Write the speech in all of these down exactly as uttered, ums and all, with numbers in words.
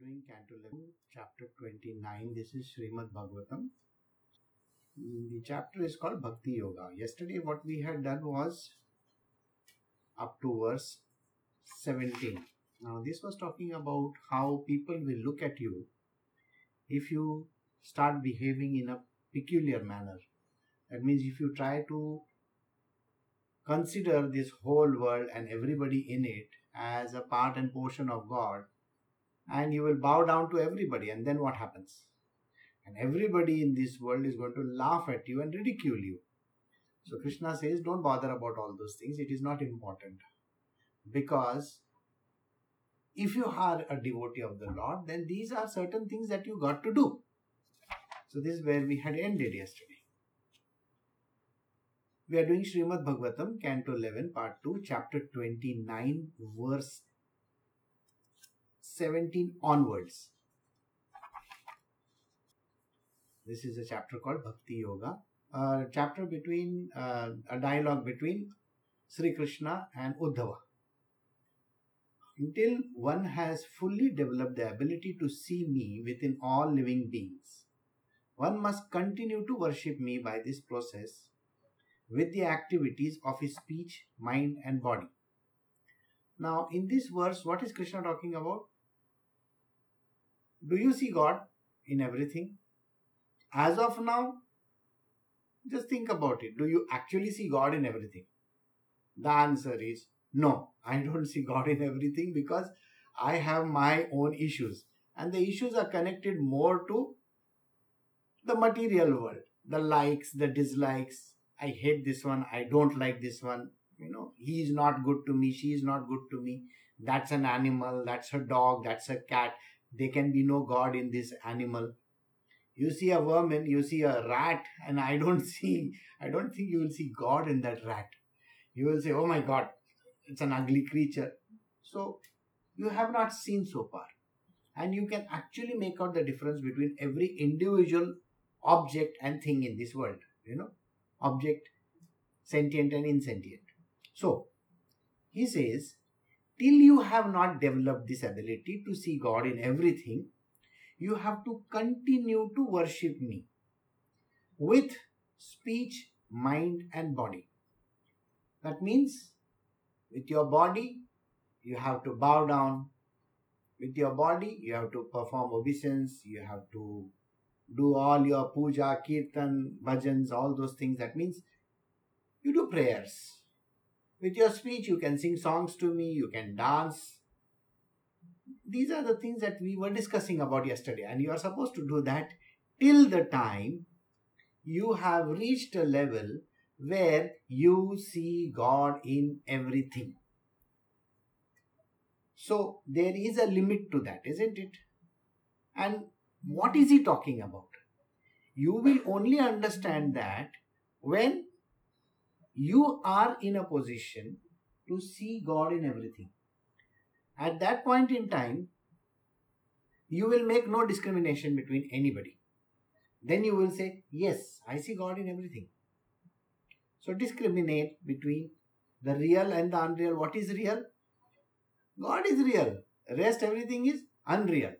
doing Canto eleven, Chapter twenty-nine. This is Srimad Bhagavatam. The chapter is called Bhakti Yoga. Yesterday what we had done was up to verse seventeen. Now this was talking about how people will look at you if you start behaving in a peculiar manner. That means if you try to consider this whole world and everybody in it as a part and portion of God, and you will bow down to everybody, and then what happens? And everybody in this world is going to laugh at you and ridicule you. So Krishna says, don't bother about all those things. It is not important. Because if you are a devotee of the Lord, then these are certain things that you got to do. So this is where we had ended yesterday. We are doing Srimad Bhagavatam, Canto eleven, Part two, Chapter twenty-nine, Verse seventeen onwards. This is a chapter called Bhakti Yoga, a chapter between, uh, a dialogue between Sri Krishna and Uddhava. Until one has fully developed the ability to see me within all living beings, one must continue to worship me by this process with the activities of his speech, mind and body. Now in this verse, what is Krishna talking about? Do you see God in everything? As of now, just think about it. Do you actually see God in everything? The answer is no. I don't see God in everything because I have my own issues. And the issues are connected more to the material world. The likes, the dislikes. I hate this one. I don't like this one. You know, he is not good to me. She is not good to me. That's an animal. That's a dog. That's a cat. There can be no God in this animal. You see a vermin, you see a rat, and I don't see, I don't think you will see God in that rat. You will say, oh my God, it's an ugly creature. So, you have not seen so far. And you can actually make out the difference between every individual object and thing in this world. You know, object, sentient and insentient. So, he says, till you have not developed this ability to see God in everything, you have to continue to worship me with speech, mind and body. That means with your body, you have to bow down. With your body, you have to perform obeisance. You have to do all your puja, kirtan, bhajans, all those things. That means you do prayers. With your speech, you can sing songs to me. You can dance. These are the things that we were discussing about yesterday, and you are supposed to do that till the time you have reached a level where you see God in everything. So there is a limit to that, isn't it? And what is he talking about? You will only understand that when you are in a position to see God in everything. At that point in time, you will make no discrimination between anybody. Then you will say, yes, I see God in everything. So discriminate between the real and the unreal. What is real? God is real. Rest everything is unreal.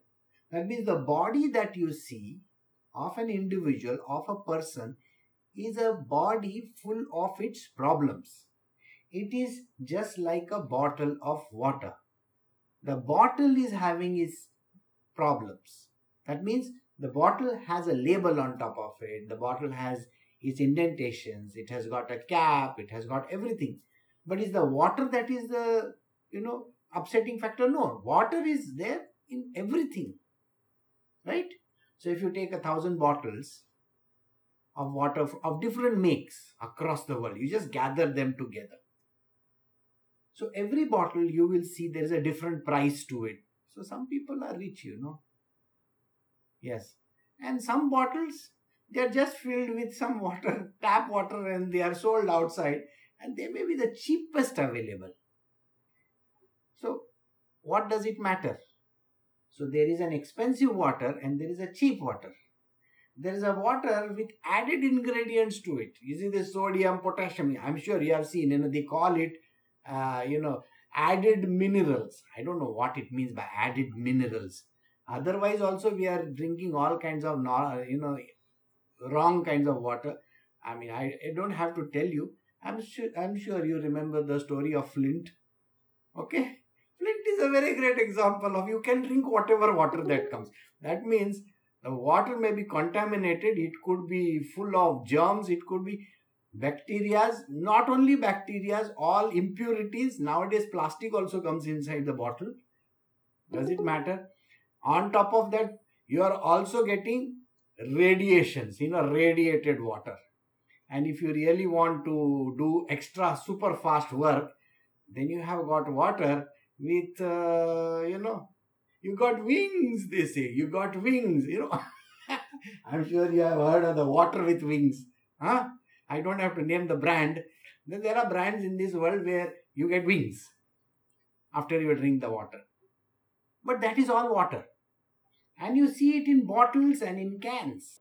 That means the body that you see of an individual, of a person, is a body full of its problems. It is just like a bottle of water. The bottle is having its problems. That means the bottle has a label on top of it. The bottle has its indentations. It has got a cap. It has got everything. But is the water that is the, you know, upsetting factor? No. Water is there in everything. Right? So if you take a thousand bottles of water of different makes across the world, you just gather them together. So every bottle you will see there is a different price to it. So some people are rich, you know. Yes. And some bottles, they are just filled with some water, tap water, and they are sold outside. And they may be the cheapest available. So what does it matter? So there is an expensive water and there is a cheap water. There is a water with added ingredients to it. You see the sodium, potassium. I'm sure you have seen, you know, they call it Uh, you know, added minerals. I don't know what it means by added minerals. Otherwise also we are drinking all kinds of, you know, wrong kinds of water. I mean, I, I don't have to tell you. I'm sure, I'm sure you remember the story of Flint. Okay? Flint is a very great example of you can drink whatever water that comes. That means the water may be contaminated. It could be full of germs. It could be bacterias. Not only bacterias, all impurities. Nowadays, plastic also comes inside the bottle. Does it matter? On top of that, you are also getting radiations, you know, radiated water. And if you really want to do extra super fast work, then you have got water with, uh, you know, you got wings, they say. You got wings, you know. I'm sure you have heard of the water with wings. Huh? I don't have to name the brand. Then there are brands in this world where you get wings after you drink the water. But that is all water. And you see it in bottles and in cans.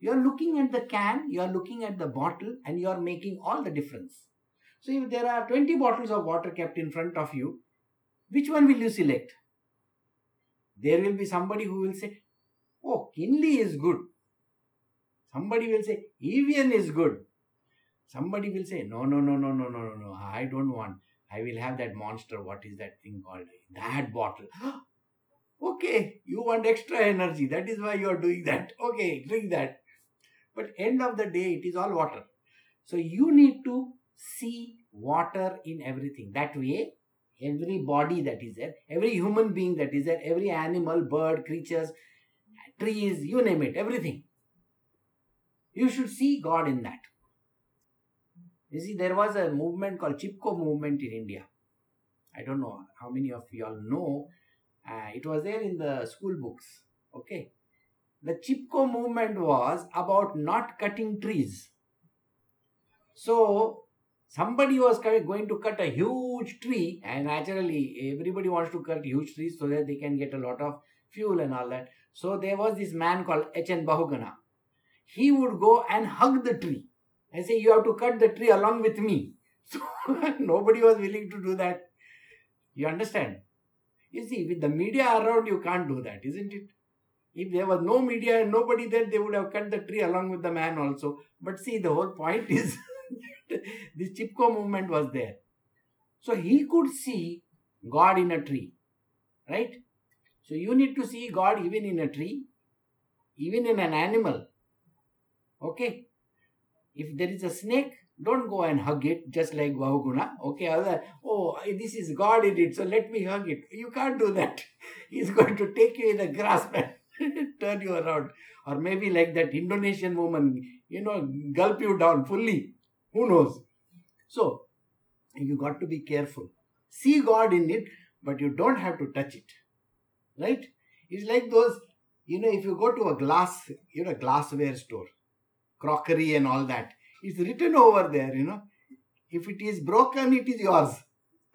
You are looking at the can, you are looking at the bottle, and you are making all the difference. So if there are twenty bottles of water kept in front of you, which one will you select? There will be somebody who will say, oh, Kinley is good. Somebody will say, Evian is good. Somebody will say, no, no, no, no, no, no, no, no, I don't want. I will have that monster. What is that thing called? That bottle. Okay, you want extra energy. That is why you are doing that. Okay, drink that. But end of the day, it is all water. So you need to see water in everything. That way, every body that is there, every human being that is there, every animal, bird, creatures, trees, you name it, everything. You should see God in that. You see, there was a movement called Chipko movement in India. I don't know how many of you all know. Uh, it was there in the school books. Okay. The Chipko movement was about not cutting trees. So, somebody was going to cut a huge tree, and naturally everybody wants to cut huge trees so that they can get a lot of fuel and all that. So, there was this man called H N Bahugana. He would go and hug the tree and say, you have to cut the tree along with me. So, nobody was willing to do that. You understand? You see, with the media around, you can't do that, isn't it? If there was no media and nobody there, they would have cut the tree along with the man also. But see, the whole point is, this Chipko movement was there. So, he could see God in a tree, right? So, you need to see God even in a tree, even in an animal, okay? If there is a snake, don't go and hug it, just like Bahuguna. Okay, other, oh, this is God in it, so let me hug it. You can't do that. He's going to take you in a grasp and turn you around. Or maybe like that Indonesian woman, you know, gulp you down fully. Who knows? So, you got to be careful. See God in it, but you don't have to touch it. Right? It's like those, you know, if you go to a glass, you know, glassware store, crockery and all that. It's written over there, you know. If it is broken, it is yours.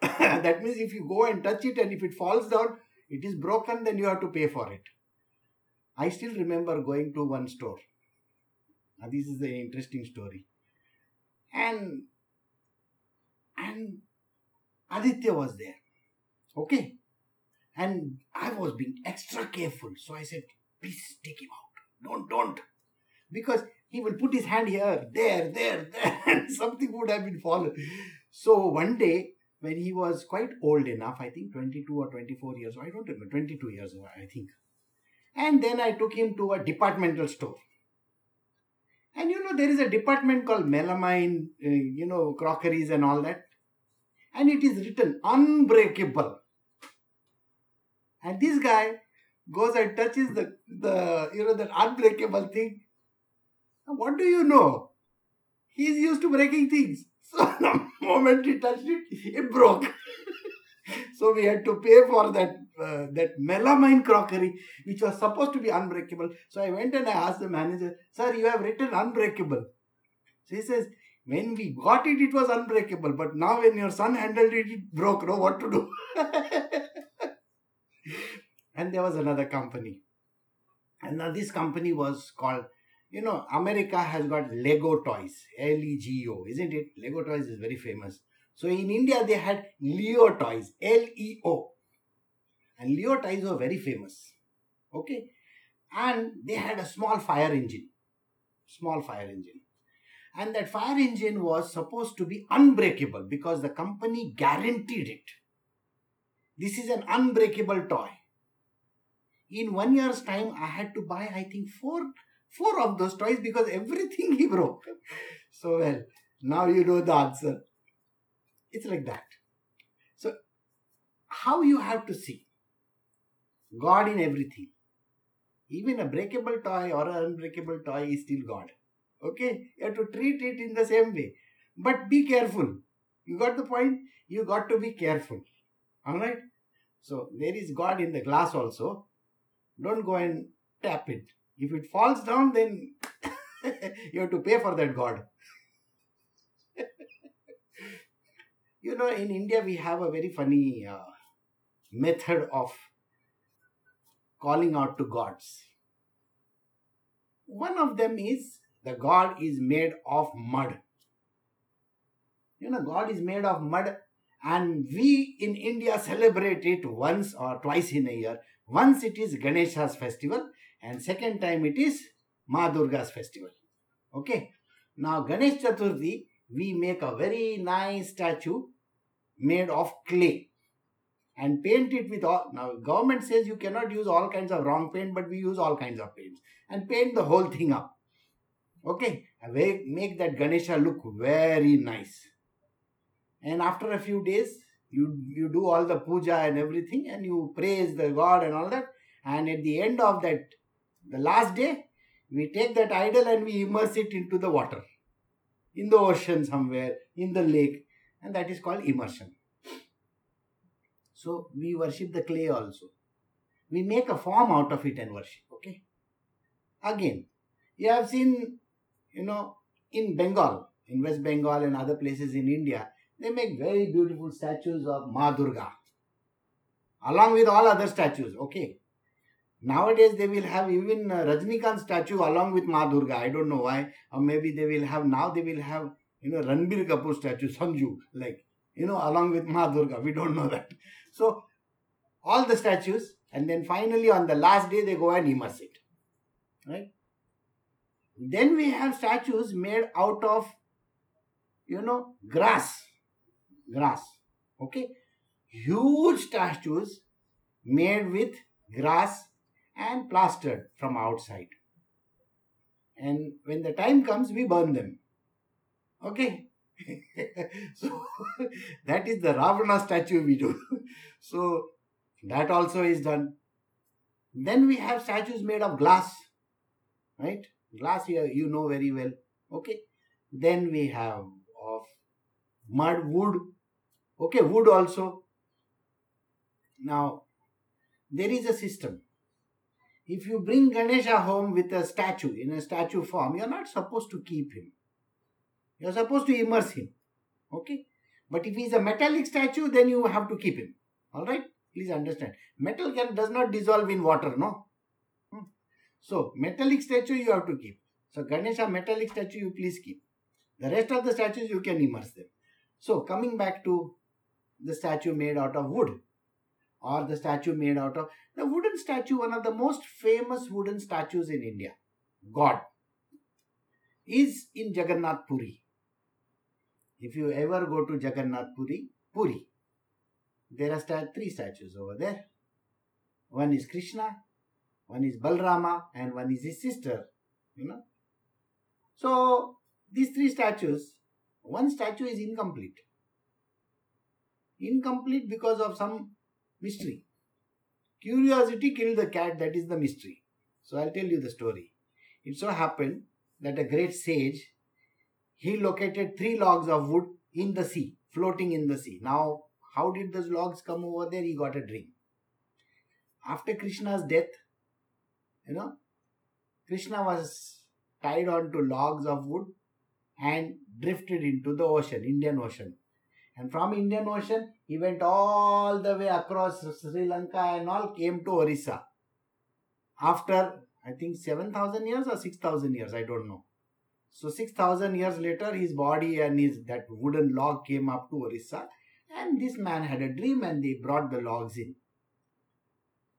That means if you go and touch it and if it falls down, it is broken, then you have to pay for it. I still remember going to one store. Now, this is an interesting story. And, and Aditya was there. Okay. And I was being extra careful. So I said, please take him out. Don't, don't. Because he will put his hand here, there, there, there, and something would have been fallen. So one day, when he was quite old enough, I think twenty-two or twenty-four years, I don't remember, twenty-two years, I think. And then I took him to a departmental store. And you know, there is a department called melamine, uh, you know, crockeries and all that. And it is written, unbreakable. And this guy goes and touches the, the you know, that unbreakable thing. What do you know? He's used to breaking things. So the moment he touched it, it broke. So we had to pay for that uh, that melamine crockery, which was supposed to be unbreakable. So I went and I asked the manager, sir, you have written unbreakable. So he says, when we got it, it was unbreakable. But now when your son handled it, it broke. No, what to do? And there was another company. And now this company was called, you know, America has got Lego toys, L E G O, isn't it? Lego toys is very famous. So in India, they had Leo toys, L E O. and Leo tyres were very famous. Okay, and they had a small fire engine, small fire engine, and that fire engine was supposed to be unbreakable because the company guaranteed it. This is an unbreakable toy. In one year's time, I had to buy, I think, four, four of those toys because everything he broke. So well, now you know the answer. It's like that. So, how you have to see God in everything. Even a breakable toy or an unbreakable toy is still God. Okay? You have to treat it in the same way. But be careful. You got the point? You got to be careful. Alright? So, there is God in the glass also. Don't go and tap it. If it falls down, then you have to pay for that God. You know, in India, we have a very funny uh, method of calling out to gods. One of them is, the God is made of mud. You know, God is made of mud, and we in India celebrate it once or twice in a year. Once it is Ganesha's festival, and second time it is Maa Durga's festival. Okay. Now, Ganesha Chaturthi, we make a very nice statue made of clay and paint it with all. Now, government says you cannot use all kinds of wrong paint, but we use all kinds of paints and paint the whole thing up. Okay. Make that Ganesha look very nice. And after a few days, You, you do all the puja and everything, and you praise the God and all that. And at the end of that, the last day, we take that idol and we immerse it into the water, in the ocean somewhere, in the lake. And that is called immersion. So, we worship the clay also. We make a form out of it and worship, okay? Again, you have seen, you know, in Bengal, in West Bengal and other places in India, they make very beautiful statues of Maa Durga, along with all other statues, okay. Nowadays, they will have even Rajinikanth statue along with Maa Durga. I don't know why. Or maybe they will have, now they will have, you know, Ranbir Kapoor statue, Sanju, like, you know, along with Maa Durga. We don't know that. So, all the statues, and then finally on the last day, they go and immerse it, right. Then we have statues made out of, you know, grass. Grass, okay, huge statues made with grass and plastered from outside. And when the time comes, we burn them, okay. So, that is the Ravana statue we do. So, that also is done. Then we have statues made of glass, right? Glass, you know very well, okay. Then we have of mud, wood. Okay, wood also. Now, there is a system. If you bring Ganesha home with a statue, in a statue form, you are not supposed to keep him. You are supposed to immerse him. Okay? But if he is a metallic statue, then you have to keep him. Alright? Please understand. Metal can, does not dissolve in water, no? So, metallic statue you have to keep. So, Ganesha metallic statue you please keep. The rest of the statues you can immerse them. So, coming back to the statue made out of wood, or the statue made out of the wooden statue, one of the most famous wooden statues in India, God, is in Jagannath Puri. If you ever go to Jagannath Puri, Puri, there are st- three statues over there. One is Krishna, one is Balarama, and one is his sister, you know. So, these three statues, one statue is incomplete. Incomplete because of some mystery. Curiosity killed the cat, that is the mystery. So, I'll tell you the story. It so happened that a great sage, he located three logs of wood in the sea, floating in the sea. Now, how did those logs come over there? He got a dream. After Krishna's death, you know, Krishna was tied on to logs of wood and drifted into the ocean, Indian Ocean. And from Indian Ocean, he went all the way across Sri Lanka and all, came to Orissa. After, I think, seven thousand years or six thousand years, I don't know. So, six thousand years later, his body and his that wooden log came up to Orissa. And this man had a dream and they brought the logs in.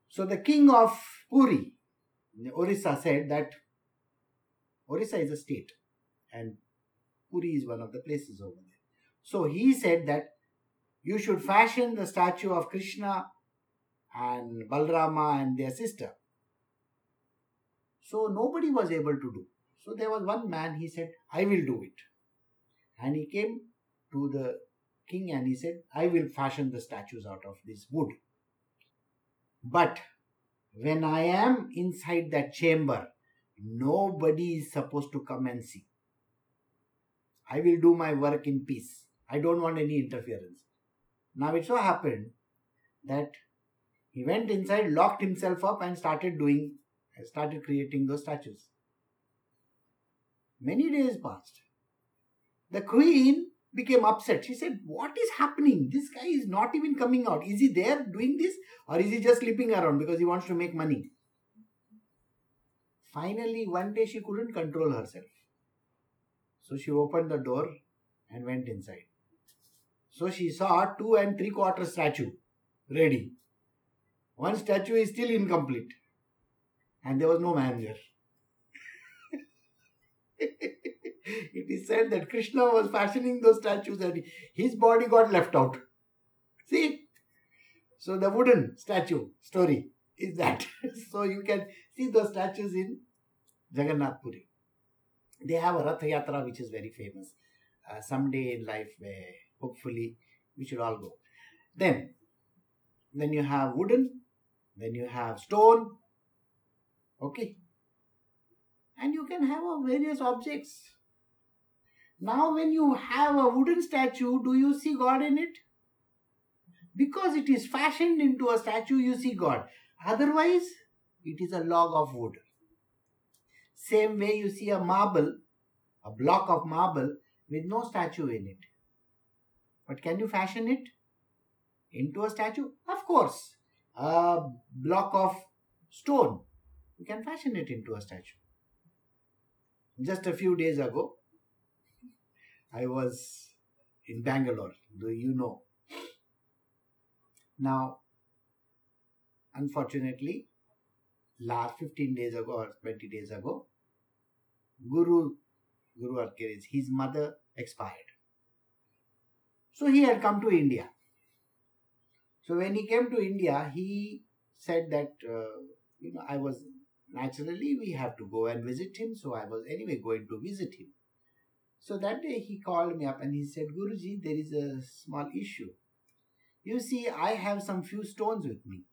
So the king of Puri, Orissa, said that Orissa is a state and Puri is one of the places over there. So he said that you should fashion the statue of Krishna and Balarama and their sister. So nobody was able to do. So there was one man, he said, I will do it. And he came to the king and he said, I will fashion the statues out of this wood. But when I am inside that chamber, nobody is supposed to come and see. I will do my work in peace. I don't want any interference. Now it so happened that he went inside, locked himself up and started doing, started creating those statues. Many days passed. The queen became upset. She said, what is happening? This guy is not even coming out. Is he there doing this? Or is he just sleeping around because he wants to make money? Finally, one day she couldn't control herself. So she opened the door and went inside. So she saw two and three quarter statue ready. One statue is still incomplete. And there was no man there. It is said that Krishna was fashioning those statues and his body got left out. See? So the wooden statue story is that. So you can see those statues in Jagannath Puri. They have a Ratha Yatra which is very famous. Uh, someday in life, where hopefully we should all go. Then, then you have wooden, then you have stone. Okay. And you can have uh, various objects. Now when you have a wooden statue, do you see God in it? Because it is fashioned into a statue, you see God. Otherwise, it is a log of wood. Same way you see a marble, a block of marble with no statue in it. But can you fashion it into a statue? Of course. A block of stone, you can fashion it into a statue. Just a few days ago, I was in Bangalore, do you know. Now, unfortunately, last fifteen days ago or twenty days ago, Guru, Guru Arkeesh, his mother expired. So he had come to India. So when he came to India, he said that, uh, you know, I was, naturally we have to go and visit him. So I was anyway going to visit him. So that day he called me up and he said, Guruji, there is a small issue. You see, I have some few stones with me.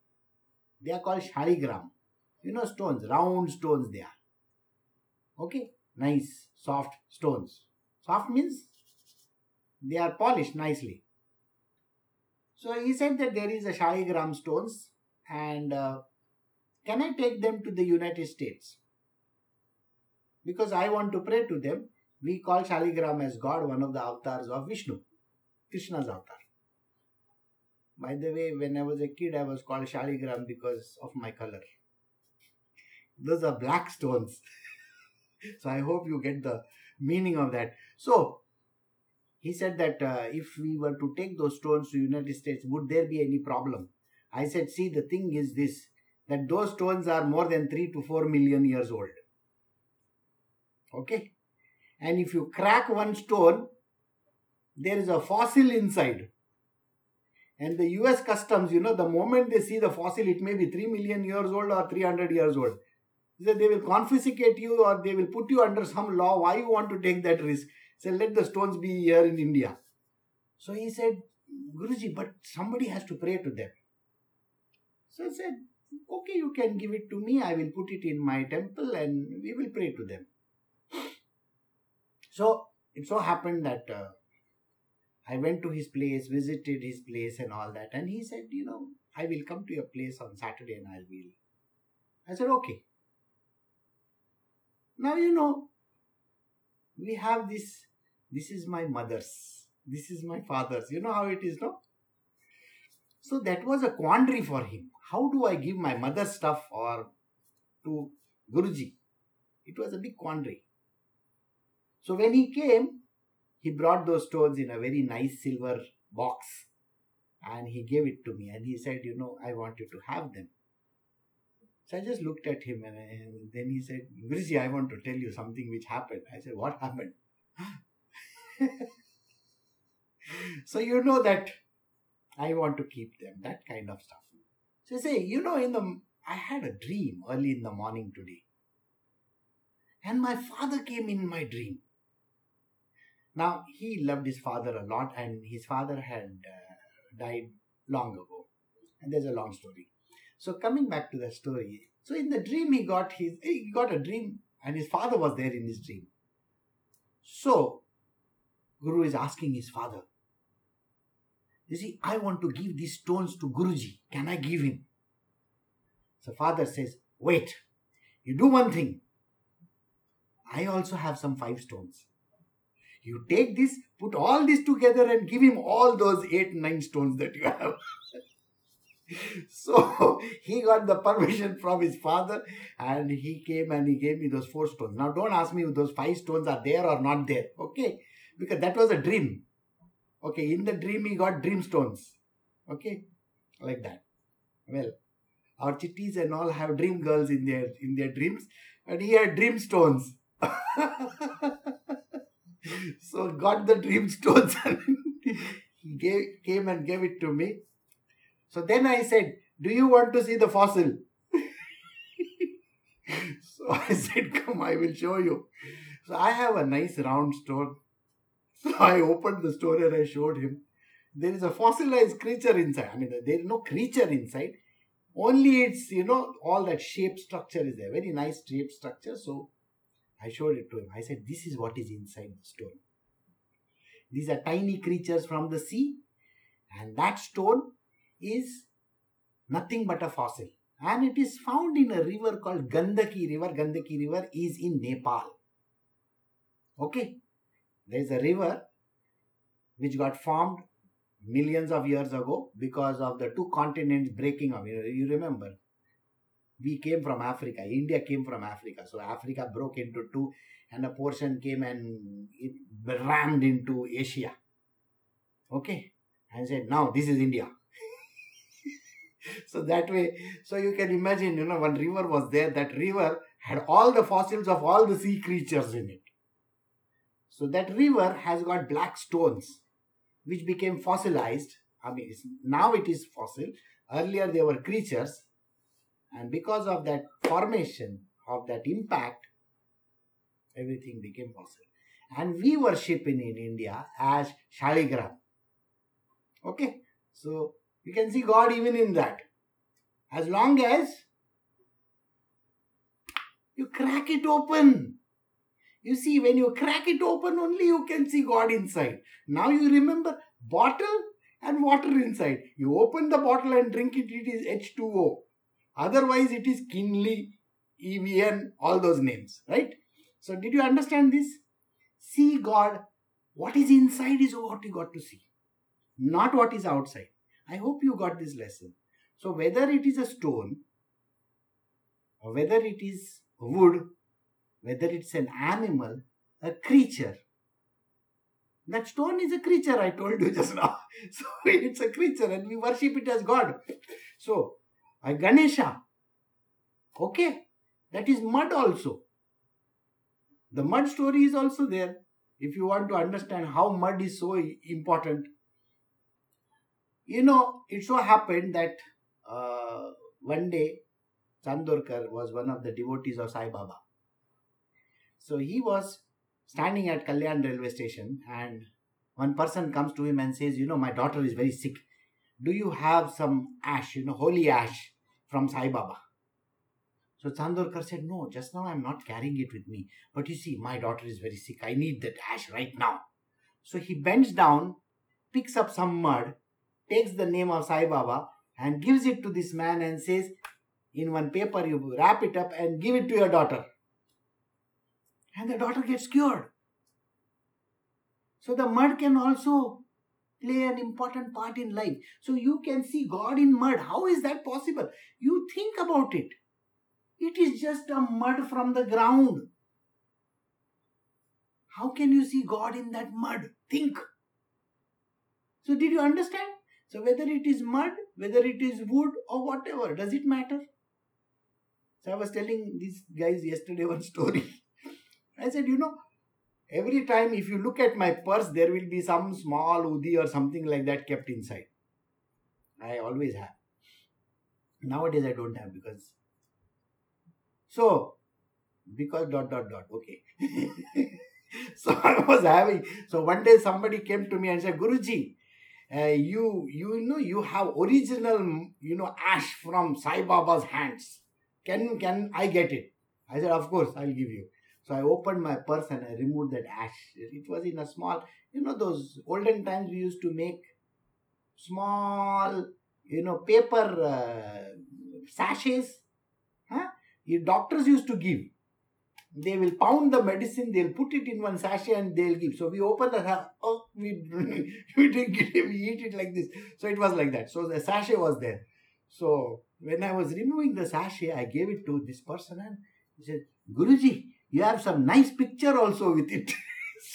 They are called Shaligram. You know stones, round stones they are. Okay, nice, soft stones. Soft means they are polished nicely. So he said that there is a Shaligram stones and uh, can I take them to the United States? Because I want to pray to them. We call Shaligram as God, one of the avatars of Vishnu, Krishna's avatar. By the way, when I was a kid, I was called Shaligram because of my color. Those are black stones. So I hope you get the meaning of that. So he said that uh, if we were to take those stones to United States, would there be any problem? I said, see, the thing is this, that those stones are more than three to four million years old. Okay. And if you crack one stone, there is a fossil inside. And the U S customs, you know, the moment they see the fossil, it may be three million years old or three hundred years old. So they will confiscate you or they will put you under some law. Why you want to take that risk? So let the stones be here in India. So he said, Guruji, but somebody has to pray to them. So I said, okay, you can give it to me. I will put it in my temple and we will pray to them. So, it so happened that uh, I went to his place, visited his place and all that. And he said, you know, I will come to your place on Saturday and I'll be... I said, okay. Now, you know, we have this, this is my mother's, this is my father's. You know how it is, no? So, that was a quandary for him. How do I give my mother's stuff or to Guruji? It was a big quandary. So when he came, he brought those stones in a very nice silver box and he gave it to me and he said, you know, I want you to have them. So I just looked at him, and, I, and then he said, Guruji, I want to tell you something which happened. I said, what happened? So you know that I want to keep them, that kind of stuff. So he said, you know, in the I had a dream early in the morning today. And my father came in my dream. Now, he loved his father a lot, and his father had uh, died long ago. And there's a long story. So coming back to the story, so in the dream he got his he got a dream, and his father was there in his dream. So Guru is asking his father, you see, I want to give these stones to Guruji. Can I give him? So father says, wait, you do one thing. I also have some five stones. You take this, put all this together and give him all those eight, nine stones that you have. So he got the permission from his father, and he came and he gave me those four stones. Now don't ask me if those five stones are there or not there, okay? Because that was a dream. Okay, in the dream he got dream stones. Okay, like that. Well, our chittis and all have dream girls in their in their dreams, and he had dream stones. So got the dream stones and he gave, came and gave it to me. So then I said, do you want to see the fossil? So I said, come, I will show you. So I have a nice round stone. So I opened the stone and I showed him. There is a fossilized creature inside. I mean, there is no creature inside. Only it's, you know, all that shape structure is there. Very nice shape structure. So I showed it to him. I said, this is what is inside the stone. These are tiny creatures from the sea. And that stone is nothing but a fossil, and it is found in a river called Gandaki River. Gandaki River is in Nepal. Okay, there is a river which got formed millions of years ago because of the two continents breaking up. You remember, we came from Africa, India came from Africa, so Africa broke into two, and a portion came and it rammed into Asia. Okay, and said, now this is India. So that way, so you can imagine, you know, one river was there. That river had all the fossils of all the sea creatures in it. So that river has got black stones, which became fossilized. I mean, it's, now it is fossil. Earlier they were creatures. And because of that formation, of that impact, everything became fossil. And we worship in, in India as Shaligram. Okay, so you can see God even in that. As long as you crack it open. You see, when you crack it open, only you can see God inside. Now you remember, bottle and water inside. You open the bottle and drink it, it is H two O. Otherwise, it is Kinley, Evian, all those names, right? So did you understand this? See God. What is inside is what you got to see. Not what is outside. I hope you got this lesson. So whether it is a stone, or whether it is wood, whether it's an animal, a creature. That stone is a creature, I told you just now. So it's a creature and we worship it as God. So a Ganesha, okay, that is mud also. The mud story is also there. If you want to understand how mud is so important. You know, it so happened that uh, one day, Chandorkar was one of the devotees of Sai Baba. So he was standing at Kalyan railway station, and one person comes to him and says, you know, my daughter is very sick. Do you have some ash, you know, holy ash from Sai Baba? So Chandorkar said, no, just now I'm not carrying it with me. But you see, my daughter is very sick. I need that ash right now. So he bends down, picks up some mud, takes the name of Sai Baba and gives it to this man and says, in one paper you wrap it up and give it to your daughter. And the daughter gets cured. So the mud can also play an important part in life. So you can see God in mud. How is that possible? You think about it. It is just a mud from the ground. How can you see God in that mud? Think. So did you understand? So whether it is mud, whether it is wood or whatever, does it matter? So I was telling these guys yesterday one story. I said, you know, every time if you look at my purse, there will be some small udi or something like that kept inside. I always have. Nowadays I don't have because... So, because dot dot dot, okay. So I was having, so one day somebody came to me and said, Guruji, uh, you, you know, you have original, you know, ash from Sai Baba's hands. Can, can I get it? I said, of course, I'll give you. So I opened my purse and I removed that ash. It was in a small, you know, those olden times we used to make small, you know, paper uh, sachets. Huh? Your doctors used to give. They will pound the medicine, they'll put it in one sachet and they'll give. So we open the, oh, we, we drink it, we eat it like this. So it was like that. So the sachet was there. So when I was removing the sachet, I gave it to this person and he said, Guruji, you have some nice picture also with it.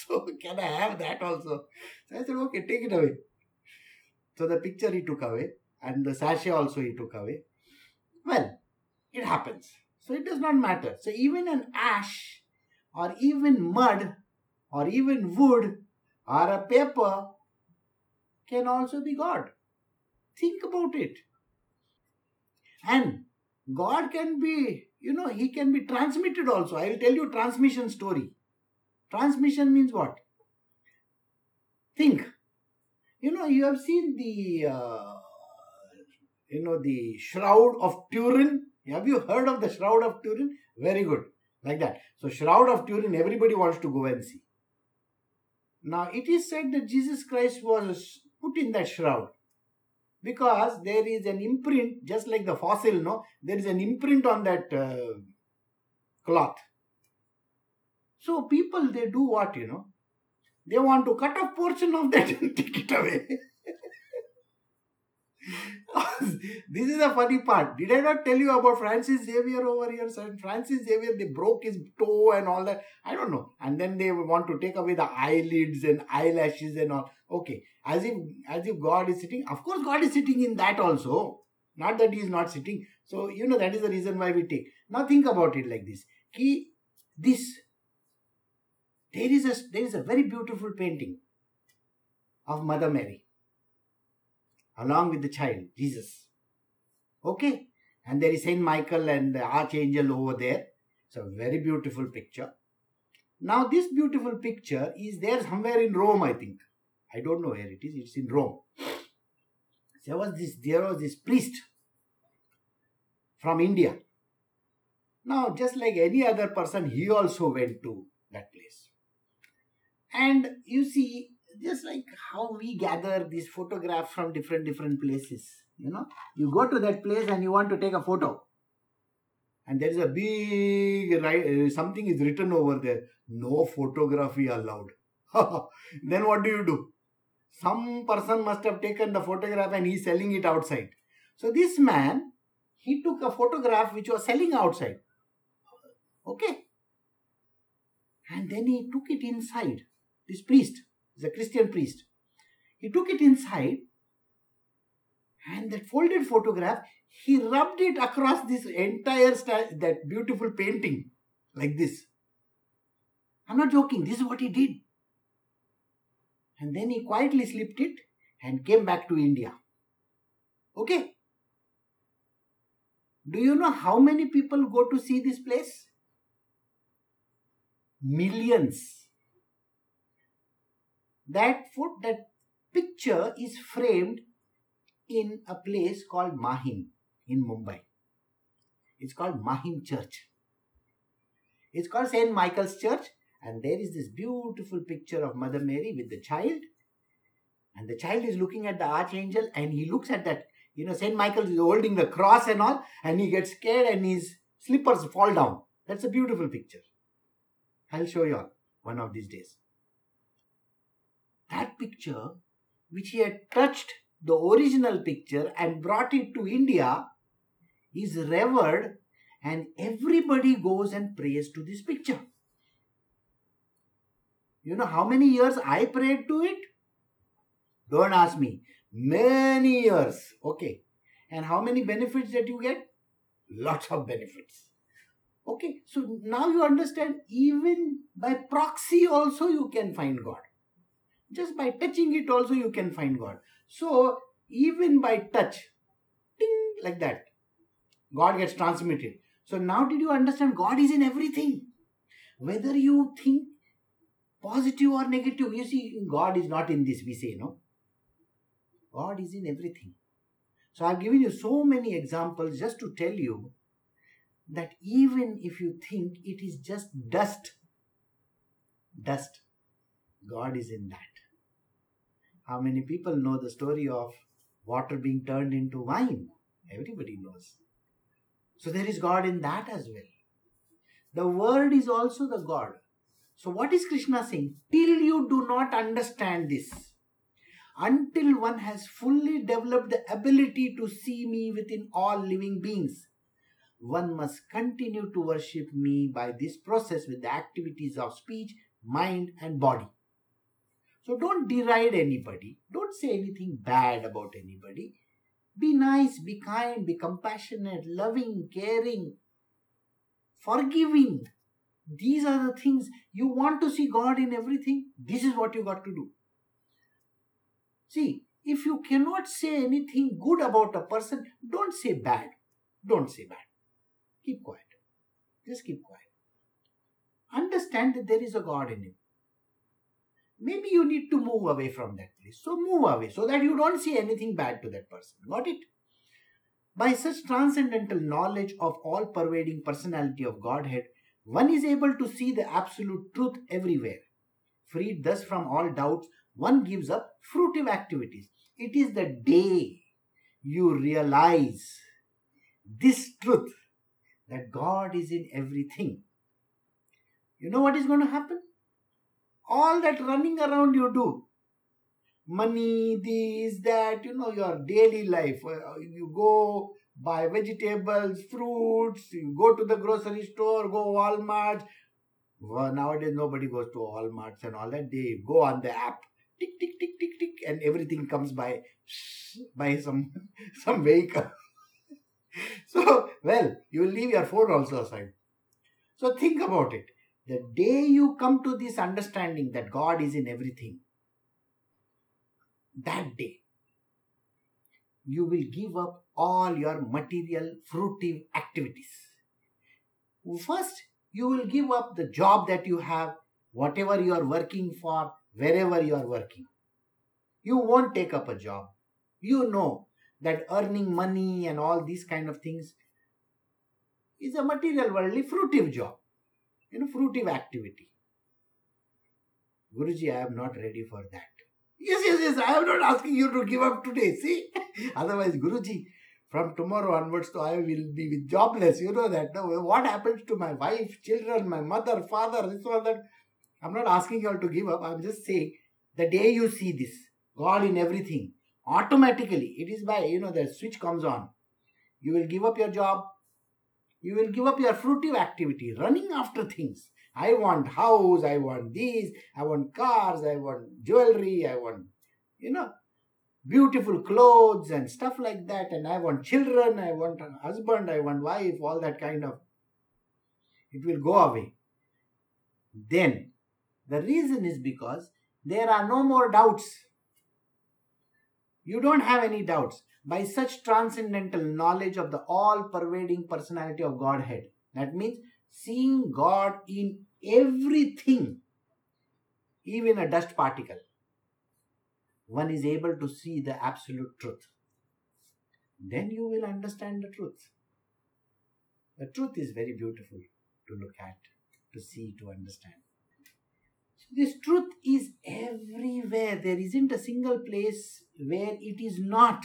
So can I have that also? So I said, okay, take it away. So the picture he took away and the sachet also he took away. Well, it happens. So it does not matter. So even an ash or even mud or even wood or a paper can also be God. Think about it. And God can be, you know, he can be transmitted also. I will tell you a transmission story. Transmission means what? Think. You know, you have seen the, uh, you know, the Shroud of Turin. Have you heard of the Shroud of Turin? Very good. Like that. So, Shroud of Turin, everybody wants to go and see. Now, it is said that Jesus Christ was put in that shroud because there is an imprint, just like the fossil, no? There is an imprint on that uh, cloth. So, people, they do what, you know? They want to cut a portion of that and take it away. This is a funny part. Did I not tell you about Francis Xavier over here? Sir? Francis Xavier, they broke his toe and all that. I don't know. And then they want to take away the eyelids and eyelashes and all. Okay. As if, as if God is sitting. Of course, God is sitting in that also. Not that he is not sitting. So, you know, that is the reason why we take. Now, think about it like this. Ki, this. There is a, there is a very beautiful painting of Mother Mary. Along with the child, Jesus. Okay? And there is Saint Michael and the Archangel over there. It's a very beautiful picture. Now, this beautiful picture is there somewhere in Rome, I think. I don't know where it is. It's in Rome. There was this, there was this priest from India. Now, just like any other person, he also went to that place. And you see, just like how we gather these photographs from different, different places. You know, you go to that place and you want to take a photo. And there is a big, something is written over there. No photography allowed. Then what do you do? Some person must have taken the photograph and he's selling it outside. So this man, he took a photograph which was selling outside. Okay. And then he took it inside. This priest. He's a Christian priest. He took it inside and that folded photograph, he rubbed it across this entire, st- that beautiful painting like this. I'm not joking. This is what he did. And then he quietly slipped it and came back to India. Okay. Do you know how many people go to see this place? Millions. That foot, that picture is framed in a place called Mahim in Mumbai. It's called Mahim Church. It's called Saint Michael's Church. And there is this beautiful picture of Mother Mary with the child. And the child is looking at the archangel and he looks at that. You know, Saint Michael is holding the cross and all. And he gets scared and his slippers fall down. That's a beautiful picture. I'll show you all one of these days. That picture, which he had touched the original picture and brought it to India, is revered and everybody goes and prays to this picture. You know how many years I prayed to it? Don't ask me. Many years. Okay. And how many benefits that you get? Lots of benefits. Okay, so now you understand, even by proxy also you can find God. Just by touching it also you can find God. So, even by touch, ding, like that, God gets transmitted. So now did you understand God is in everything? Whether you think positive or negative, you see, God is not in this, we say, no? God is in everything. So I've given you so many examples just to tell you that even if you think it is just dust, dust, God is in that. How many people know the story of water being turned into wine? Everybody knows. So there is God in that as well. The word is also the God. So what is Krishna saying? Till you do not understand this, until one has fully developed the ability to see me within all living beings, one must continue to worship me by this process with the activities of speech, mind and body. So don't deride anybody. Don't say anything bad about anybody. Be nice, be kind, be compassionate, loving, caring, forgiving. These are the things. You want to see God in everything? This is what you got to do. See, if you cannot say anything good about a person, don't say bad. Don't say bad. Keep quiet. Just keep quiet. Understand that there is a God in him. Maybe you need to move away from that place. So move away so that you don't see anything bad to that person. Got it? By such transcendental knowledge of all-pervading personality of Godhead, one is able to see the absolute truth everywhere. Freed thus from all doubts, one gives up fruitive activities. It is the day you realize this truth, that God is in everything. You know what is going to happen? All that running around you do, money, this, that, you know, your daily life. You go buy vegetables, fruits, you go to the grocery store, go Walmart. Well, nowadays nobody goes to Walmarts and all that. They go on the app, tick, tick, tick, tick, tick, and everything comes by, by some, some vehicle. So, well, you leave your phone also aside. So think about it. The day you come to this understanding that God is in everything, that day, you will give up all your material, fruitive activities. First, you will give up the job that you have, whatever you are working for, wherever you are working. You won't take up a job. You know that earning money and all these kind of things is a material, worldly, fruitive job. You know, fruitive activity. Guruji, I am not ready for that. Yes, yes, yes, I am not asking you to give up today, see. Otherwise, Guruji, from tomorrow onwards, so I will be with jobless. You know that. No? What happens to my wife, children, my mother, father, this or that? I am not asking you all to give up. I am just saying, the day you see this, God in everything, automatically, it is by, you know, the switch comes on. You will give up your job. You will give up your fruitive activity, running after things. I want house, I want these, I want cars, I want jewelry, I want, you know, beautiful clothes and stuff like that. And I want children, I want a husband, I want wife, all that kind of. It will go away. Then, the reason is because there are no more doubts. You don't have any doubts. By such transcendental knowledge of the all-pervading personality of Godhead. That means seeing God in everything, even a dust particle. One is able to see the absolute truth. Then you will understand the truth. The truth is very beautiful to look at, to see, to understand. So this truth is everywhere. There isn't a single place where it is not.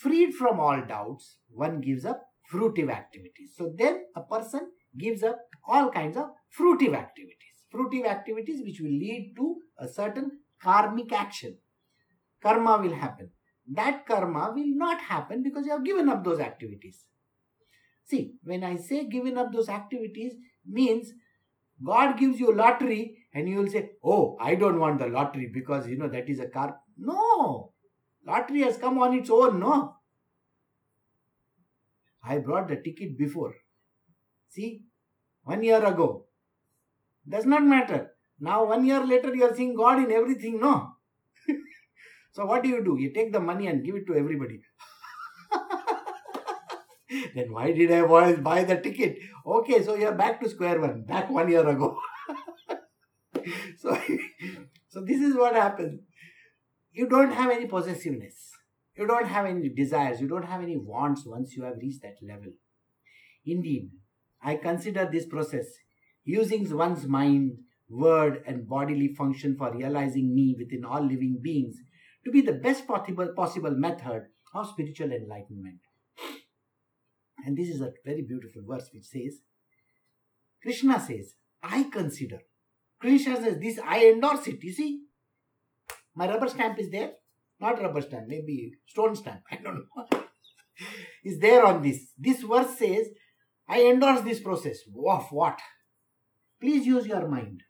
Freed from all doubts, one gives up fruitive activities. So then a person gives up all kinds of fruitive activities. Fruitive activities which will lead to a certain karmic action. Karma will happen. That karma will not happen because you have given up those activities. See, when I say given up those activities, means God gives you lottery and you will say, oh, I don't want the lottery because, you know, that is a karma. No! Lottery has come on its own, no? I brought the ticket before. See, one year ago. Does not matter. Now one year later you are seeing God in everything, no? So what do you do? You take the money and give it to everybody. Then why did I buy the ticket? Okay, so you are back to square one, back one year ago. so, so this is what happens. You don't have any possessiveness. You don't have any desires. You don't have any wants once you have reached that level. Indeed, I consider this process, using one's mind, word and bodily function for realizing me within all living beings, to be the best possible, possible method of spiritual enlightenment. And this is a very beautiful verse which says, Krishna says, I consider. Krishna says, this I endorse it, you see. My rubber stamp is there. Not rubber stamp, maybe stone stamp, I don't know. Is there on this. This verse says, I endorse this process. Of what? Please use your mind.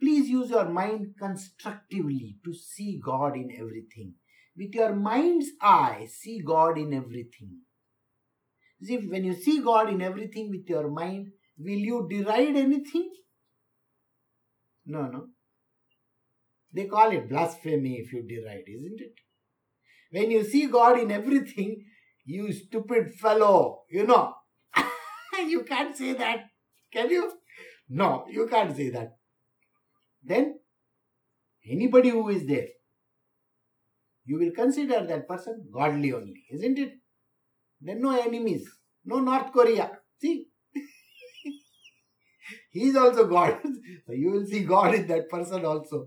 Please use your mind constructively to see God in everything. With your mind's eye, see God in everything. See, when you see God in everything with your mind, will you deride anything? No, no. They call it blasphemy if you deride, isn't it? When you see God in everything, you stupid fellow, you know. You can't say that, can you? No, you can't say that. Then, anybody who is there, you will consider that person godly only, isn't it? Then no enemies, no North Korea. See? He is also God. So you will see God in that person also.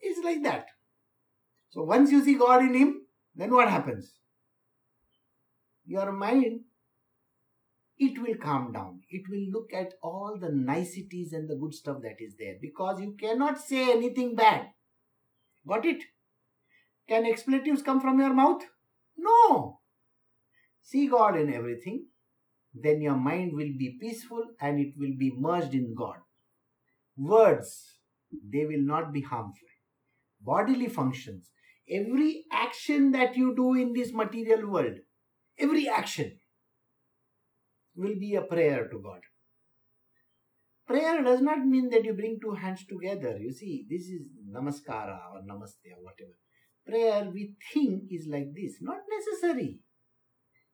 It's like that. So once you see God in him, then what happens? Your mind, it will calm down. It will look at all the niceties and the good stuff that is there. Because you cannot say anything bad. Got it? Can expletives come from your mouth? No. See God in everything, then your mind will be peaceful and it will be merged in God. Words, they will not be harmful. Bodily functions, every action that you do in this material world, every action will be a prayer to God. Prayer does not mean that you bring two hands together. You see, this is namaskara or namaste or whatever. Prayer, we think, is like this. Not necessary.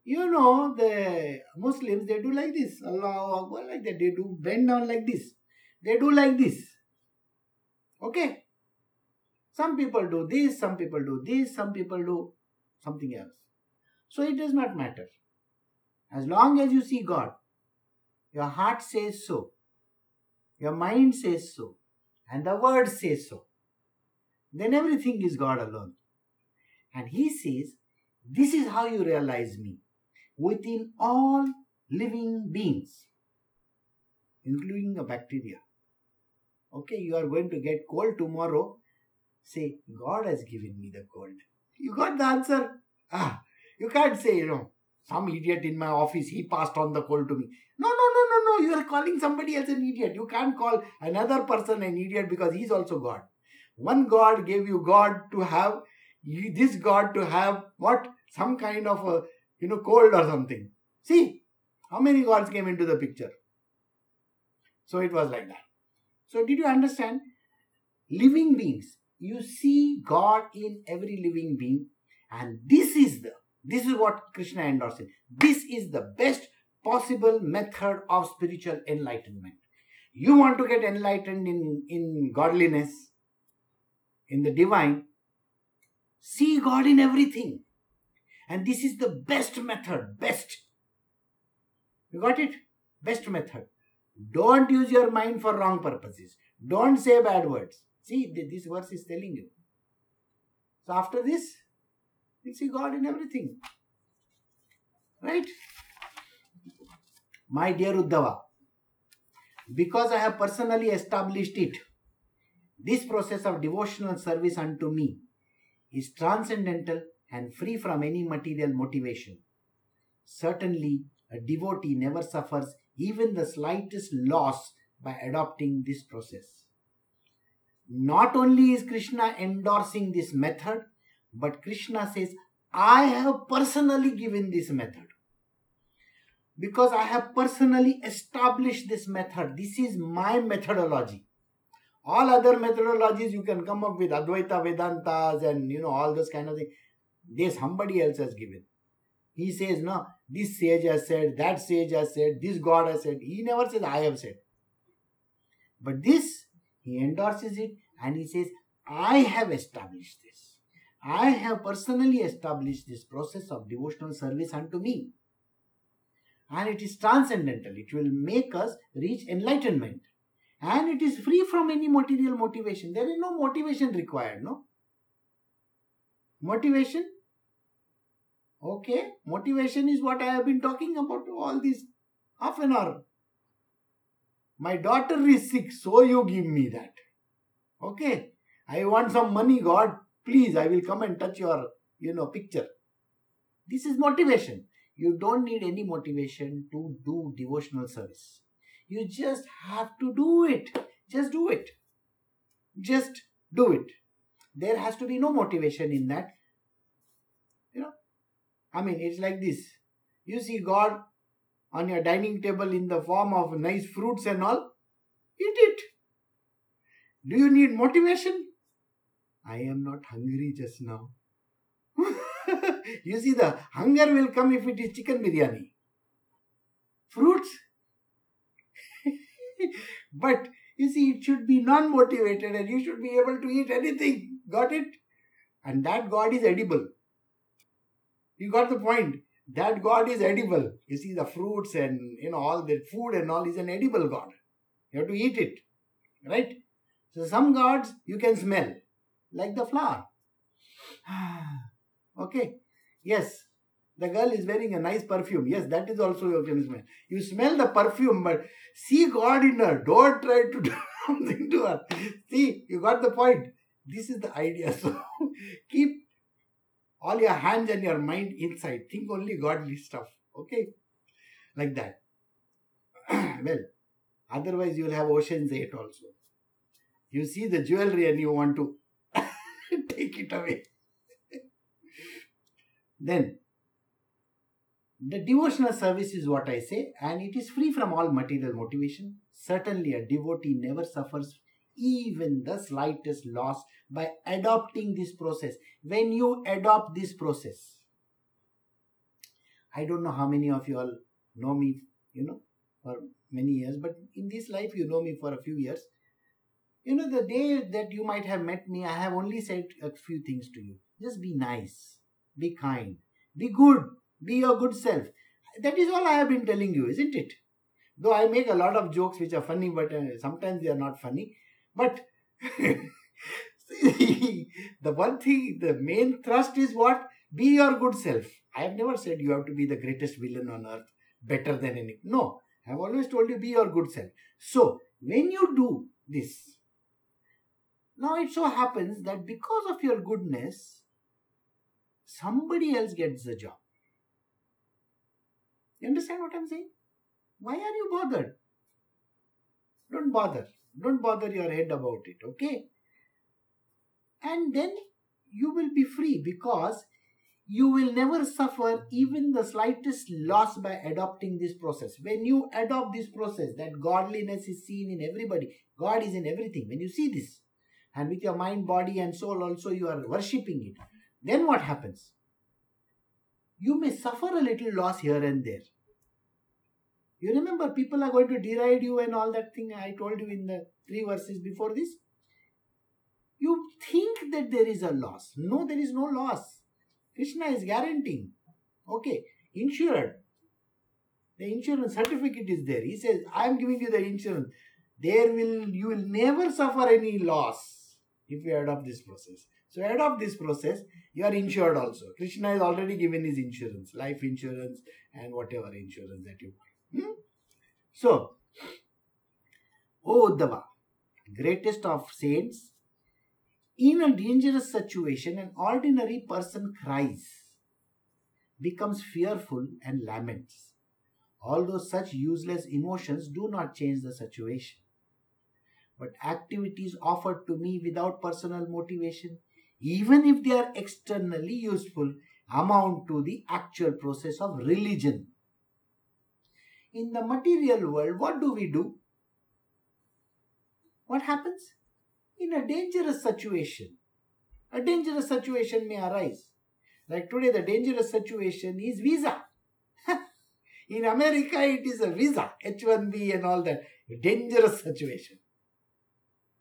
You know, the Muslims, they do like this. Allah Akbar, like that. They do bend down like this. They do like this. Okay? Some people do this, some people do this, some people do something else. So it does not matter. As long as you see God, your heart says so, your mind says so, and the word says so, then everything is God alone. And He says, this is how you realize me. Within all living beings, including the bacteria. Okay, you are going to get cold tomorrow. Say, God has given me the cold. You got the answer. Ah, you can't say, you know, some idiot in my office, he passed on the cold to me. No, no, no, no, no. You are calling somebody else an idiot. You can't call another person an idiot because he's also God. One God gave you God to have, this God to have what? Some kind of a, you know, cold or something. See, how many gods came into the picture? So it was like that. So did you understand? Living beings. You see God in every living being. And this is the, this is what Krishna endorses. This is the best possible method of spiritual enlightenment. You want to get enlightened in, in godliness, in the divine. See God in everything. And this is the best method. Best. You got it? Best method. Don't use your mind for wrong purposes. Don't say bad words. See, this verse is telling you. So after this, you'll see God in everything. Right? My dear Uddhava, because I have personally established it, this process of devotional service unto me is transcendental and free from any material motivation. Certainly, a devotee never suffers even the slightest loss by adopting this process. Not only is Krishna endorsing this method, but Krishna says, I have personally given this method. because I have personally established this method. This is my methodology. All other methodologies you can come up with, Advaita Vedantas and you know all those kind of things, they somebody else has given. He says, no, this sage has said, that sage has said, this God has said. He never says, I have said. But this, he endorses it and he says, I have established this. I have personally established this process of devotional service unto me. And it is transcendental. It will make us reach enlightenment. And it is free from any material motivation. There is no motivation required, no? Motivation? Okay, motivation is what I have been talking about all this half an hour. My daughter is sick, so you give me that. Okay, I want some money, God, please, I will come and touch your, you know, picture. This is motivation. You don't need any motivation to do devotional service. You just have to do it. Just do it. Just do it. There has to be no motivation in that. You know, I mean, it's like this. You see God on your dining table in the form of nice fruits and all. Eat it. Do you need motivation? I am not hungry just now. You see, the hunger will come if it is chicken biryani. Fruits. But, you see, it should be non-motivated and you should be able to eat anything. Got it? And that God is edible. You got the point. That God is edible. You see, the fruits and, you know, all the food and all is an edible God. You have to eat it. Right? So, some gods you can smell. Like the flower. Okay. Yes. The girl is wearing a nice perfume. Yes, that is also your smell. You smell the perfume, but see God in her. Don't try to do something to her. See, you got the point. This is the idea. So, keep all your hands and your mind inside. Think only godly stuff. Okay? Like that. Well, otherwise you'll have Oceans Eight also. You see the jewelry and you want to take it away. Then, the devotional service is what I say, and it is free from all material motivation. Certainly, a devotee never suffers even the slightest loss by adopting this process. When you adopt this process, I don't know how many of you all know me, you know, for many years, but in this life, you know me for a few years. You know, the day that you might have met me, I have only said a few things to you. Just be nice, be kind, be good. Be your good self. That is all I have been telling you, isn't it? Though I make a lot of jokes which are funny, but uh, sometimes they are not funny. But see, the one thing, the main thrust is what? Be your good self. I have never said you have to be the greatest villain on earth, better than any. No, I have always told you be your good self. So, when you do this, now it so happens that because of your goodness, somebody else gets the job. You understand what I'm saying? Why are you bothered? Don't bother. Don't bother your head about it, okay? And then you will be free because you will never suffer even the slightest loss by adopting this process. When you adopt this process, that godliness is seen in everybody. God is in everything. When you see this, and with your mind, body and soul also you are worshipping it, then what happens? You may suffer a little loss here and there. You remember, people are going to deride you and all that thing I told you in the three verses before this. You think that there is a loss. No, there is no loss. Krishna is guaranteeing. Okay, insured. The insurance certificate is there. He says, I am giving you the insurance. There will, you will never suffer any loss if you adopt this process. So, adopt this process, you are insured also. Krishna has already given his insurance, life insurance and whatever insurance that you want. Hmm? So, O Uddhava, greatest of saints, in a dangerous situation, an ordinary person cries, becomes fearful and laments, although such useless emotions do not change the situation. But activities offered to me without personal motivation, even if they are externally useful, amount to the actual process of religion. in the material world, what do we do? What happens? In a dangerous situation, a dangerous situation may arise. Like today, the dangerous situation is visa. In America, it is a visa, H one B and all that. Dangerous situation.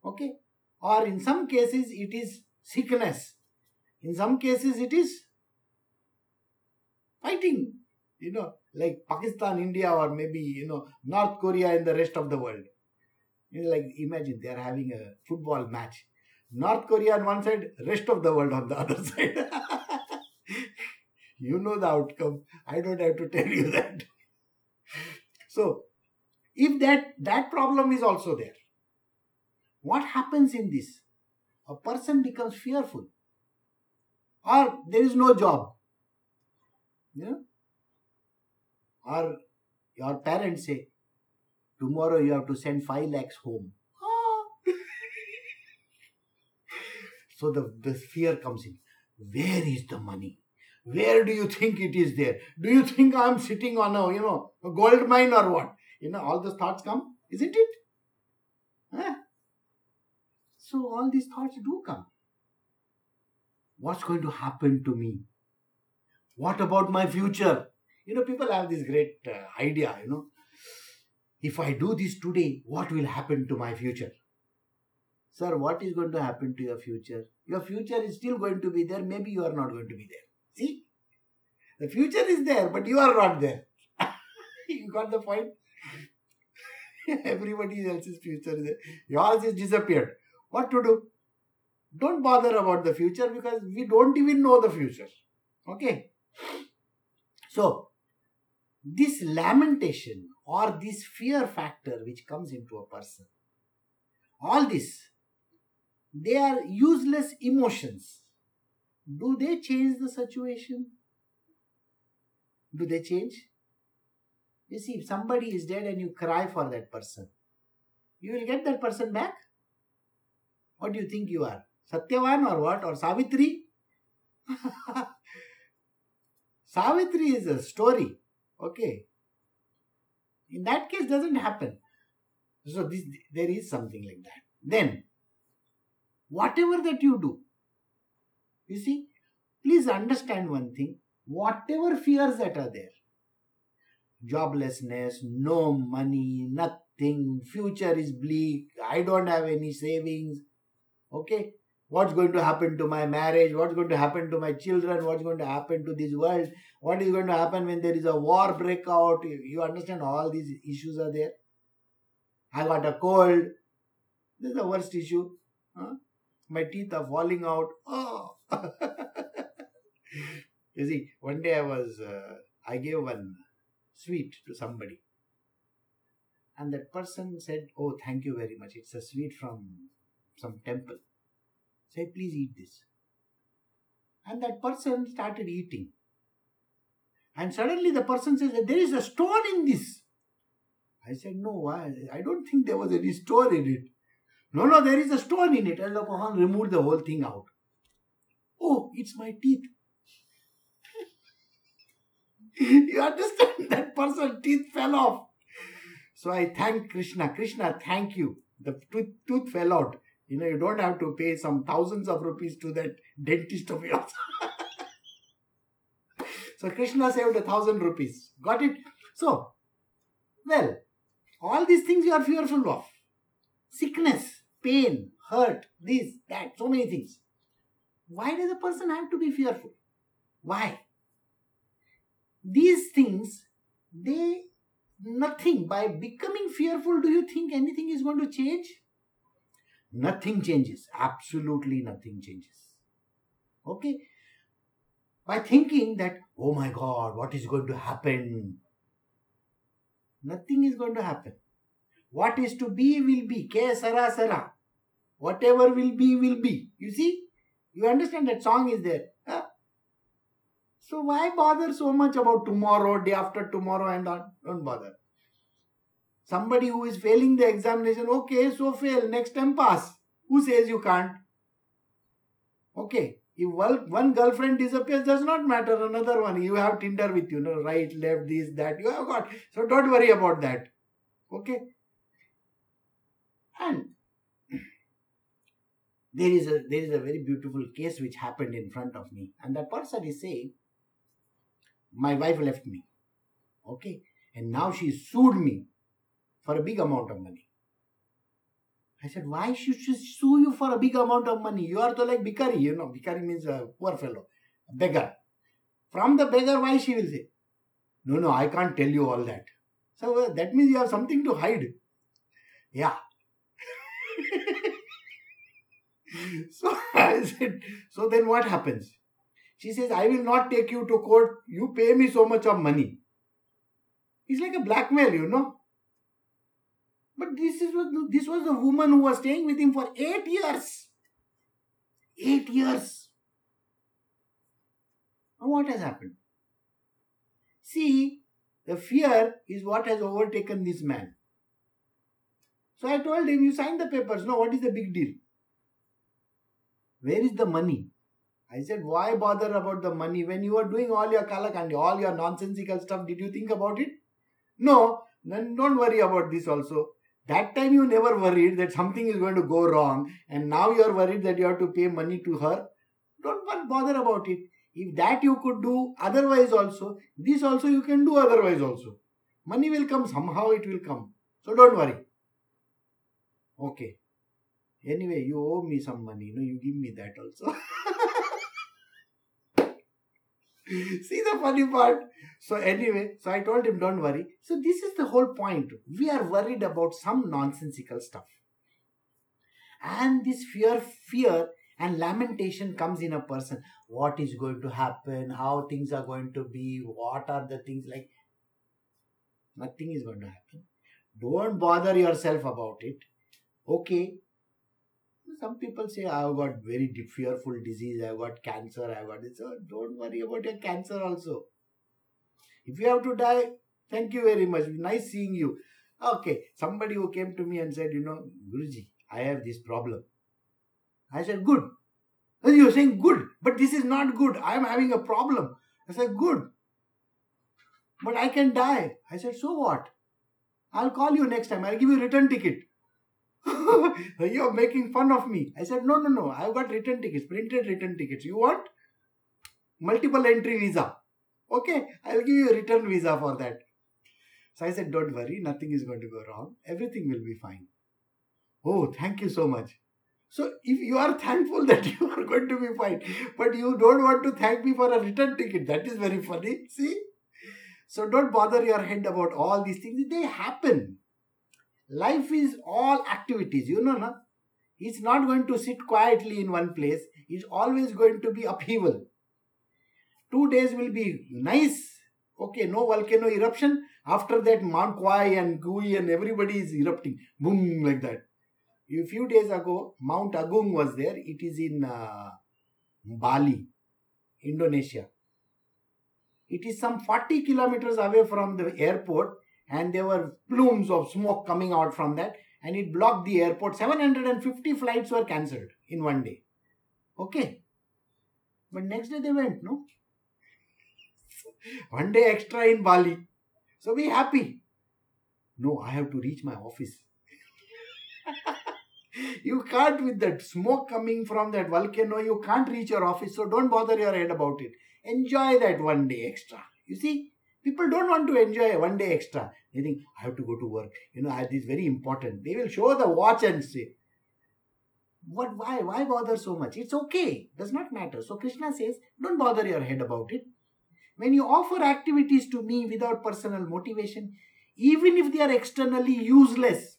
Okay? Or in some cases, it is sickness. In some cases, it is fighting. You know, like Pakistan, India, or maybe, you know, North Korea and the rest of the world. You know, like, imagine they are having a football match. North Korea on one side, rest of the world on the other side. You know the outcome. I don't have to tell you that. So, if that, that problem is also there, what happens in this? A person becomes fearful. Or there is no job. You know? Or your parents say, tomorrow you have to send five lakhs home. So the, the fear comes in. Where is the money? Where do you think it is there? Do you think I am sitting on a, you know, a gold mine or what? You know, all those thoughts come, isn't it? Huh? So all these thoughts do come. What's going to happen to me? What about my future? You know, people have this great uh, idea, you know. If I do this today, what will happen to my future? Sir, what is going to happen to your future? Your future is still going to be there. Maybe you are not going to be there. See? The future is there, but you are not there. You got the point? Everybody else's future is there. Yours is disappeared. What to do? Don't bother about the future because we don't even know the future. Okay? So, this lamentation or this fear factor which comes into a person, all this, they are useless emotions. Do they change the situation? Do they change? You see, if somebody is dead and you cry for that person, you will get that person back? What do you think you are? Satyavan or what? Or Savitri? Savitri is a story. Okay. In that case, doesn't happen. So, this, there is something like that. Then, whatever that you do, you see, please understand one thing. Whatever fears that are there, joblessness, no money, nothing, future is bleak, I don't have any savings, okay? What's going to happen to my marriage? What's going to happen to my children? What's going to happen to this world? What is going to happen when there is a war breakout? You, you understand all these issues are there. I got a cold. This is the worst issue. Huh? My teeth are falling out. Oh. You see, one day I was, uh, I gave one sweet to somebody. And that person said, oh, thank you very much. It's a sweet from some temple. Say, please eat this. And that person started eating. And suddenly the person says, there is a stone in this. I said, no, I, I don't think there was any stone in it. No, no, there is a stone in it. And the person removed the whole thing out. Oh, it's my teeth. You understand? That person's teeth fell off. So I thank Krishna. Krishna, thank you. The tooth, tooth fell out. You know, you don't have to pay some thousands of rupees to that dentist of yours. So Krishna saved a thousand rupees. Got it? So, well, all these things you are fearful of. Sickness, pain, hurt, this, that, so many things. Why does a person have to be fearful? Why? These things, they, nothing, by becoming fearful, do you think anything is going to change? Nothing changes. Absolutely nothing changes. Okay? By thinking that, oh my God, what is going to happen? Nothing is going to happen. What is to be will be. Ke sara sara. Whatever will be will be. You see? You understand that song is there. Huh? So why bother so much about tomorrow, day after tomorrow and all? Don't bother. Somebody who is failing the examination, okay, so fail, next time pass. Who says you can't? Okay, If one girlfriend disappears, does not matter. Another one, you have Tinder with you, no? Right, left, this, that, you have got. So don't worry about that. Okay? And there is a there is a very beautiful case which happened in front of me. And that person is saying, my wife left me. Okay? And now she sued me for a big amount of money. I said, why should she sue you for a big amount of money? You are to like Bikari, you know. Bikari means a poor fellow, a beggar. From the beggar, why she will say, no, no, I can't tell you all that. So uh, that means you have something to hide. Yeah. So I said, so then what happens? She says, I will not take you to court. You pay me so much of money. It's like a blackmail, you know. But this is what, this was the woman who was staying with him for eight years. Eight years. Now what has happened? See, the fear is what has overtaken this man. So I told him, you signed the papers. No, what is the big deal? Where is the money? I said, why bother about the money when you are doing all your kalakandi, all your nonsensical stuff? Did you think about it? No. Then don't worry about this also. That time you never worried that something is going to go wrong, and now you are worried that you have to pay money to her. Don't bother about it. If that you could do otherwise also, this also you can do otherwise also. Money will come, somehow it will come. So don't worry. Okay. Anyway, you owe me some money. No, you give me that also. See the funny part? So anyway, so I told him, don't worry. So this is the whole point. We are worried about some nonsensical stuff. And this fear, fear and lamentation comes in a person. What is going to happen? How things are going to be? What are the things like? Nothing is going to happen. Don't bother yourself about it. Okay. Some people say, I've got very fearful disease, I've got cancer, I've got this. Oh, don't worry about your cancer also. If you have to die, thank you very much. Nice seeing you. Okay, somebody who came to me and said, you know, Guruji, I have this problem. I said, good. You're saying good, but this is not good. I'm having a problem. I said, good. But I can die. I said, so what? I'll call you next time. I'll give you a return ticket. You're making fun of me. I said, no, no, no. I've got return tickets, printed return tickets. You want? Multiple entry visa. Okay, I'll give you a return visa for that. So I said, don't worry. Nothing is going to go wrong. Everything will be fine. Oh, thank you so much. So if you are thankful that you are going to be fine, but you don't want to thank me for a return ticket. That is very funny. See? So don't bother your head about all these things. They happen. Life is all activities, you know, na? It's not going to sit quietly in one place. It's always going to be upheaval. Two days will be nice. Okay, no volcano eruption. After that, Mount Kauai and Gui and everybody is erupting. Boom, like that. A few days ago, Mount Agung was there. It is in uh, Bali, Indonesia. It is some forty kilometers away from the airport. And there were plumes of smoke coming out from that. And it blocked the airport. seven hundred fifty flights were cancelled in one day. Okay. But next day they went, no? One day extra in Bali. So be happy. No, I have to reach my office. You can't, with that smoke coming from that volcano, you can't reach your office. So don't bother your head about it. Enjoy that one day extra. You see? People don't want to enjoy one day extra. They think, I have to go to work. You know, this is very important. They will show the watch and say, "What? Why? Why bother so much? It's okay. Does not matter." So Krishna says, don't bother your head about it. When you offer activities to me without personal motivation, even if they are externally useless,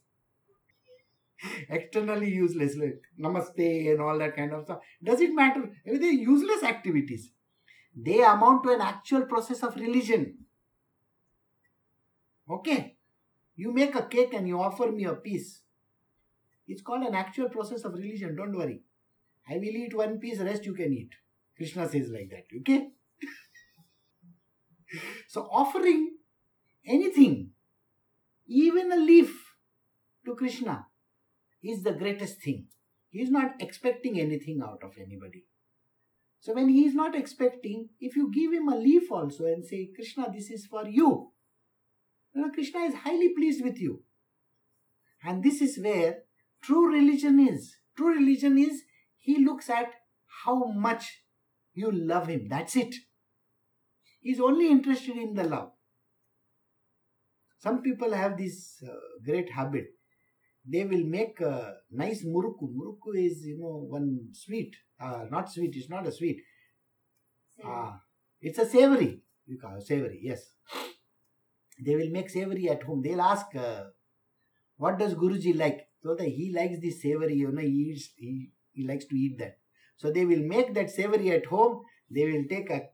externally useless, like namaste and all that kind of stuff, does it matter? They are useless activities. They amount to an actual process of religion. Okay, you make a cake and you offer me a piece. It's called an actual process of religion. Don't worry. I will eat one piece, rest you can eat. Krishna says like that. Okay? So offering anything, even a leaf to Krishna, is the greatest thing. He is not expecting anything out of anybody. So when he is not expecting, if you give him a leaf also and say, Krishna, this is for you, you know, Krishna is highly pleased with you. And this is where true religion is. True religion is, he looks at how much you love him. That's it. He's only interested in the love. Some people have this uh, great habit. They will make a nice muruku. Muruku is, you know, one sweet. Uh, not sweet, it's not a sweet. Uh, it's a savory. You call it savory, yes. They will make savory at home. They'll ask, uh, what does Guruji like? So that he likes this savory, you know, he, eats, he, he likes to eat that. So they will make that savory at home. They will take a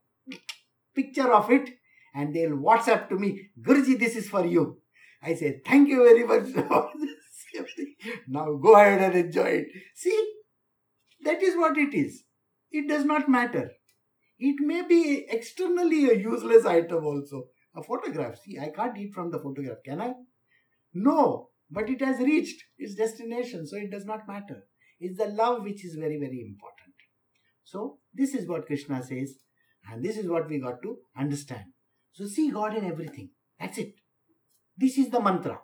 picture of it and they'll WhatsApp to me, Guruji, this is for you. I say, thank you very much for this savory. Now go ahead and enjoy it. See, that is what it is. It does not matter. It may be externally a useless item also. A photograph. See, I can't eat from the photograph. Can I? No. But it has reached its destination, so it does not matter. It's the love which is very, very important. So, this is what Krishna says, and this is what we got to understand. So, see God in everything. That's it. This is the mantra.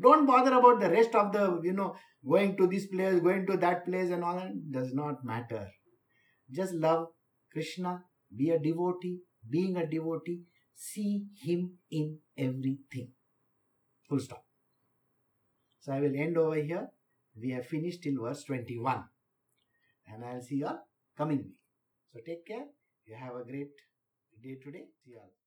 Don't bother about the rest of the, you know, going to this place, going to that place and all that. It does not matter. Just love Krishna, be a devotee, being a devotee, see Him in everything. Full stop. So I will end over here. We have finished till verse twenty-one. And I will see you all coming week. So take care. You have a great day today. See you all.